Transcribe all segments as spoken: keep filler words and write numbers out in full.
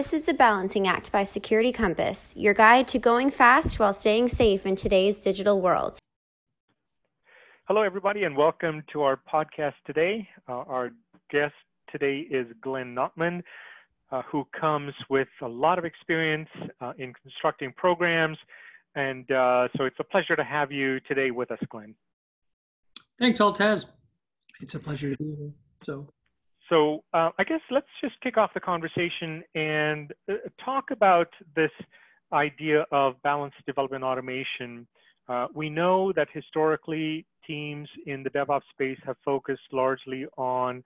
This is The Balancing Act by Security Compass, your guide to going fast while staying safe in today's digital world. Hello, everybody, and welcome to our podcast today. Uh, our guest today is Glenn Notman, uh, who comes with a lot of experience uh, in constructing programs. And uh, so it's a pleasure to have you today with us, Glenn. Thanks, Altaz. It's a pleasure to be here. So, so uh, I guess let's just kick off the conversation and uh, talk about this idea of balanced development automation. Uh, we know that historically, teams in the DevOps space have focused largely on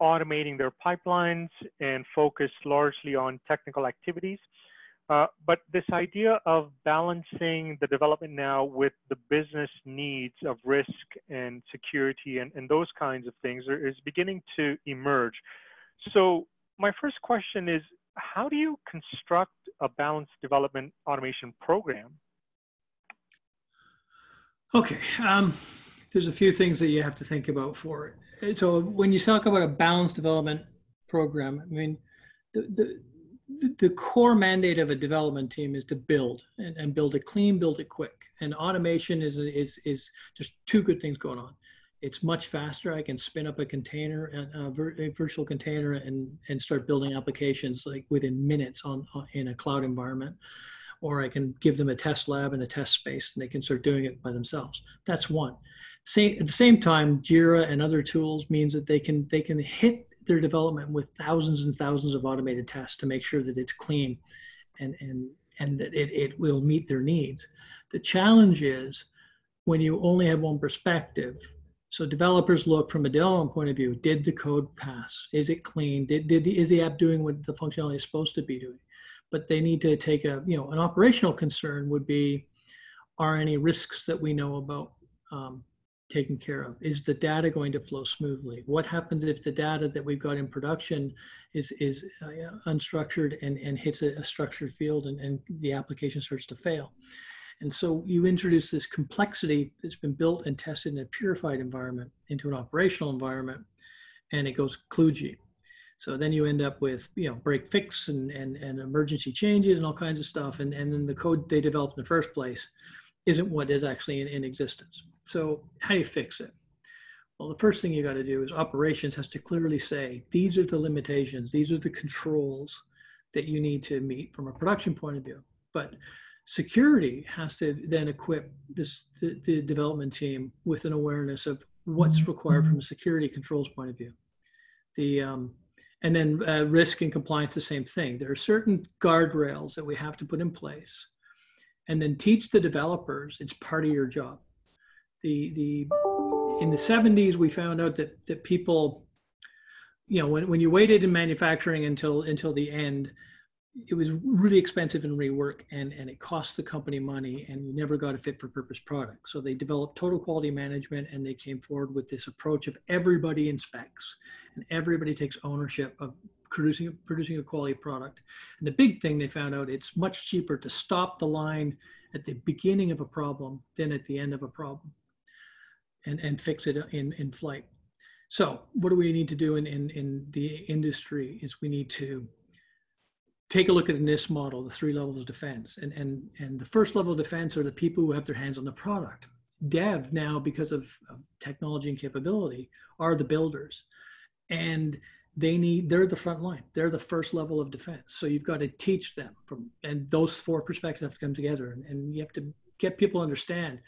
automating their pipelines and focused largely on technical activities. Uh, but this idea of balancing the development now with the business needs of risk and security and, and those kinds of things are, is beginning to emerge. So my first question is, how do you construct a balanced development automation program? Okay, um, there's a few things that you have to think about for it. So when you talk about a balanced development program, I mean, the, the The core mandate of a development team is to build and, and build it clean, build it quick. And automation is is is just two good things going on. It's much faster. I can spin up a container, and a, a virtual container, and and start building applications like within minutes on, on in a cloud environment. Or I can give them a test lab and a test space, and they can start doing it by themselves. That's one. Same, at the same time, JIRA and other tools means that they can they can hit their development with thousands and thousands of automated tests to make sure that it's clean and and and that it, it will meet their needs. The challenge is when you only have one perspective. So developers look from a development point of view, did the code pass? Is it clean? Did, did the, is the app doing what the functionality is supposed to be doing? But they need to take a, you know, an operational concern would be, are any risks that we know about um, taken care of? Is the data going to flow smoothly? What happens if the data that we've got in production is is uh, unstructured and, and hits a, a structured field and, and the application starts to fail? And so you introduce this complexity that's been built and tested in a purified environment into an operational environment, and it goes kludgy. So then you end up with, you know, break fix and, and, and emergency changes and all kinds of stuff. And, and then the code they developed in the first place isn't what is actually in, in existence. So how do you fix it? Well, the first thing you got to do is operations has to clearly say, these are the limitations, these are the controls that you need to meet from a production point of view. But security has to then equip this, the, the development team with an awareness of what's required from a security controls point of view. The, um, and then uh, risk and compliance, the same thing. There are certain guardrails that we have to put in place and then teach the developers it's part of your job. The the in the seventies we found out that that people, you know, when, when you waited in manufacturing until until the end, it was really expensive in rework and, and it cost the company money and you never got a fit for purpose product. So they developed total quality management and they came forward with this approach of everybody inspects and everybody takes ownership of producing producing a quality product. And the big thing they found out, it's much cheaper to stop the line at the beginning of a problem than at the end of a problem. And, and fix it in, in flight. So what do we need to do in, in, in the industry is we need to take a look at the NIST model, the three levels of defense. And, and, and the first level of defense are the people who have their hands on the product. Dev now, because of, of technology and capability, are the builders. And they need, they're the front line. They're the first level of defense. So you've got to teach them from, and those four perspectives have to come together. And, and you have to get people to understand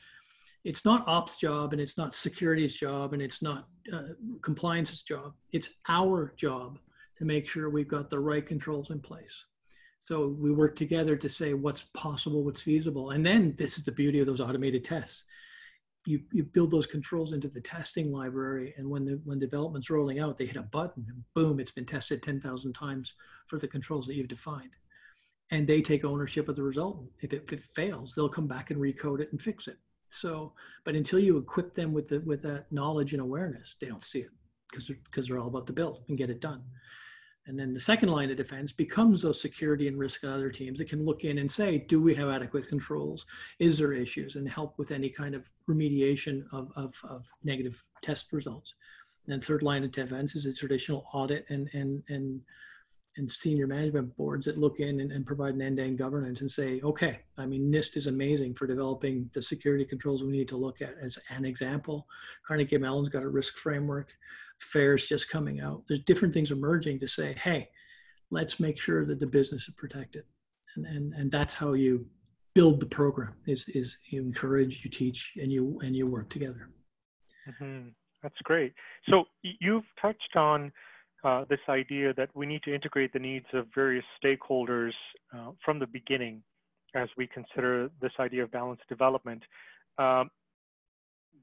it's not ops job and it's not security's job and it's not uh, compliance's job. It's our job to make sure we've got the right controls in place. So we work together to say what's possible, what's feasible. And then this is the beauty of those automated tests. You you build those controls into the testing library, and when the when development's rolling out, they hit a button and boom, it's been tested ten thousand times for the controls that you've defined. And they take ownership of the result. If it, if it fails, they'll come back and recode it and fix it. So, but until you equip them with the, with that knowledge and awareness, they don't see it because they're, because they're all about the build and get it done. And then the second line of defense becomes those security and risk and other teams that can look in and say, do we have adequate controls? Is there issues? And help with any kind of remediation of, of, of negative test results. And then third line of defense is a traditional audit and, and, and and senior management boards that look in and, and provide an end-to-end governance and say, okay, I mean, NIST is amazing for developing the security controls we need to look at. As an example, Carnegie Mellon's got a risk framework. FAIR's just coming out. There's different things emerging to say, hey, let's make sure that the business is protected. And, and, and that's how you build the program, is, is you encourage, you teach, and you, and you work together. Mm-hmm. That's great. So you've touched on Uh, this idea that we need to integrate the needs of various stakeholders uh, from the beginning as we consider this idea of balanced development. Um,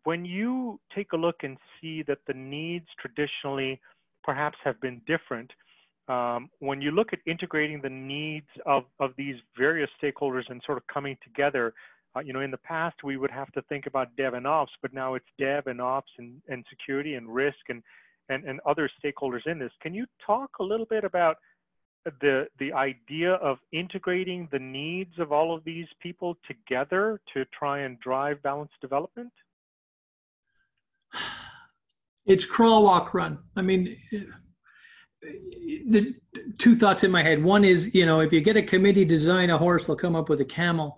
when you take a look and see that the needs traditionally perhaps have been different, um, when you look at integrating the needs of, of these various stakeholders and sort of coming together, uh, you know, in the past, we would have to think about dev and ops, but now it's dev and ops and, and security and risk and And, and other stakeholders in this. Can you talk a little bit about the, the idea of integrating the needs of all of these people together to try and drive balanced development? It's crawl, walk, run. I mean, the two thoughts in my head. One is, you know, if you get a committee design a horse, they'll come up with a camel.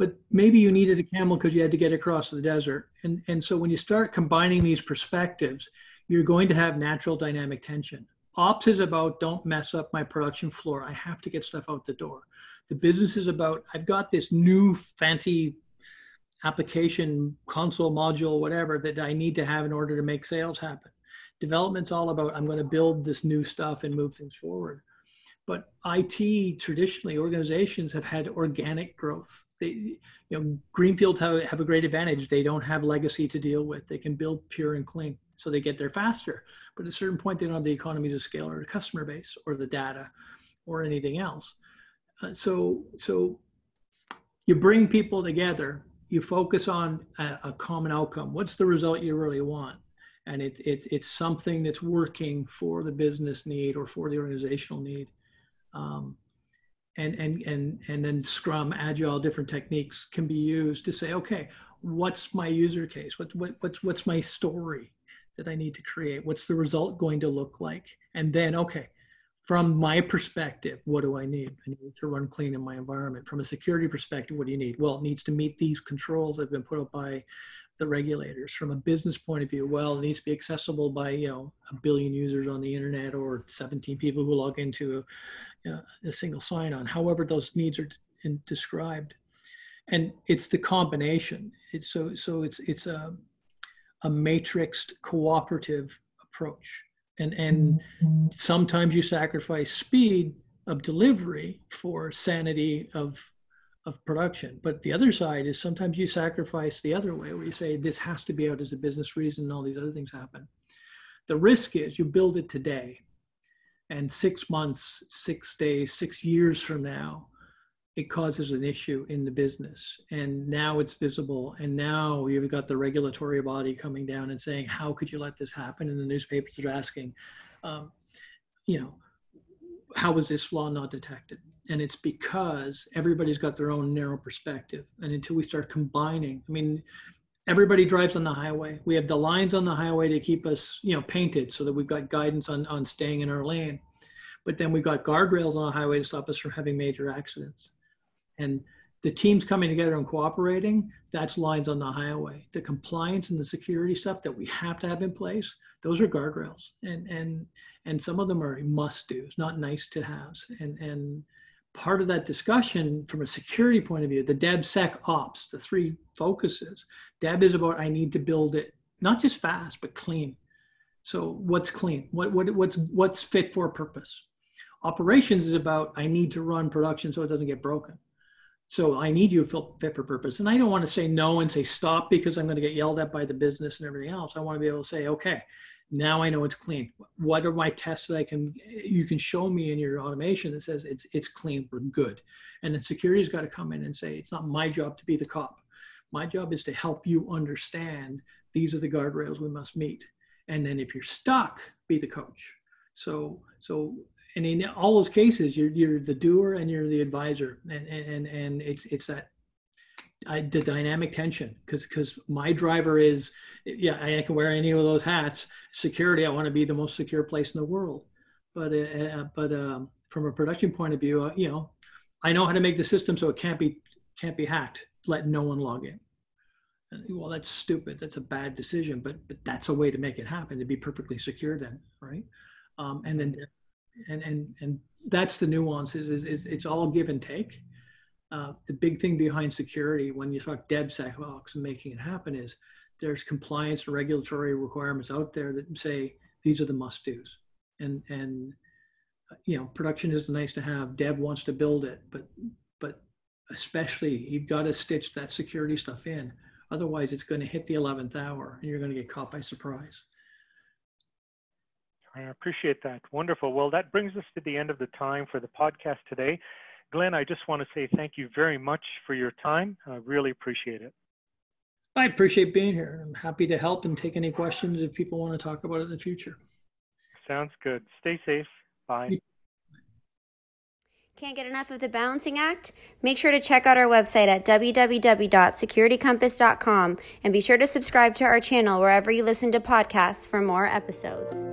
But maybe you needed a camel because you had to get across the desert. And, and so when you start combining these perspectives, you're going to have natural dynamic tension. Ops is about, don't mess up my production floor. I have to get stuff out the door. The business is about, I've got this new fancy application, console module, whatever, that I need to have in order to make sales happen. Development's all about, I'm going to build this new stuff and move things forward. But I T, traditionally, organizations have had organic growth. They, you know, Greenfield have, have a great advantage. They don't have legacy to deal with. They can build pure and clean, so they get there faster. But at a certain point, they don't have the economies of scale or the customer base or the data or anything else. Uh, so, so you bring people together. You focus on a, a common outcome. What's the result you really want? And it, it, it's something that's working for the business need or for the organizational need. Um, and, and, and, and then Scrum, Agile, different techniques can be used to say, okay, what's my user case? What, what, what's, what's my story that I need to create? What's the result going to look like? And then, okay, from my perspective, what do I need? I need to run clean in my environment. From a security perspective, what do you need? Well, it needs to meet these controls that have been put up by the regulators. From a business point of view, well, it needs to be accessible by, you know, a billion users on the internet or seventeen people who log into a, a single sign-on. However, those needs are in, described, and it's the combination. It's so so it's it's a a matrixed cooperative approach, and and sometimes you sacrifice speed of delivery for sanity of. of production. But the other side is sometimes you sacrifice the other way, where you say this has to be out as a business reason and all these other things happen. The risk is you build it today, and six months, six days, six years from now, it causes an issue in the business. And now it's visible. And now you've got the regulatory body coming down and saying, how could you let this happen? And the newspapers are asking, um, you know, how was this flaw not detected? And it's because everybody's got their own narrow perspective. And until we start combining, I mean, everybody drives on the highway. We have the lines on the highway to keep us, you know, painted so that we've got guidance on, on staying in our lane. But then we've got guardrails on the highway to stop us from having major accidents. And the teams coming together and cooperating, that's lines on the highway. The compliance and the security stuff that we have to have in place, those are guardrails. And, and, and some of them are must-dos, not nice-to-haves. And, and part of that discussion from a security point of view, the DevSecOps, the three focuses. Dev is about, I need to build it, not just fast, but clean. So what's clean? What, what, what's, what's fit for purpose? Operations is about, I need to run production so it doesn't get broken. So I need you to feel fit for purpose. And I don't want to say no and say stop because I'm going to get yelled at by the business and everything else. I want to be able to say, okay, now I know it's clean. What are my tests that I can, you can show me in your automation that says it's, it's clean, we're good. And then security's got to come in and say, it's not my job to be the cop. My job is to help you understand these are the guardrails we must meet. And then if you're stuck, be the coach. So, so, and in all those cases, you're, you're the doer and you're the advisor. And, and, and it's, it's that I, the dynamic tension, because because my driver is, yeah, I can wear any of those hats. Security, I want to be the most secure place in the world. but uh, but um, from a production point of view, uh, you know, I know how to make the system so it can't be can't be hacked. Let no one log in. And, well, that's stupid. That's a bad decision. But but that's a way to make it happen, to be perfectly secure. Then right, um, and then and and and that's the nuance. Is is, is it's all give and take. Uh, the big thing behind security, when you talk DevSecOps and making it happen, is there's compliance and regulatory requirements out there that say these are the must-dos. And, and you know, production is nice to have. Dev wants to build it, but, but especially you've got to stitch that security stuff in. Otherwise, it's going to hit the eleventh hour and you're going to get caught by surprise. I appreciate that. Wonderful. Well, that brings us to the end of the time for the podcast today. Glenn, I just want to say thank you very much for your time. I really appreciate it. I appreciate being here. I'm happy to help and take any questions if people want to talk about it in the future. Sounds good. Stay safe. Bye. Can't get enough of the Balancing Act? Make sure to check out our website at w w w dot security compass dot com and be sure to subscribe to our channel wherever you listen to podcasts for more episodes.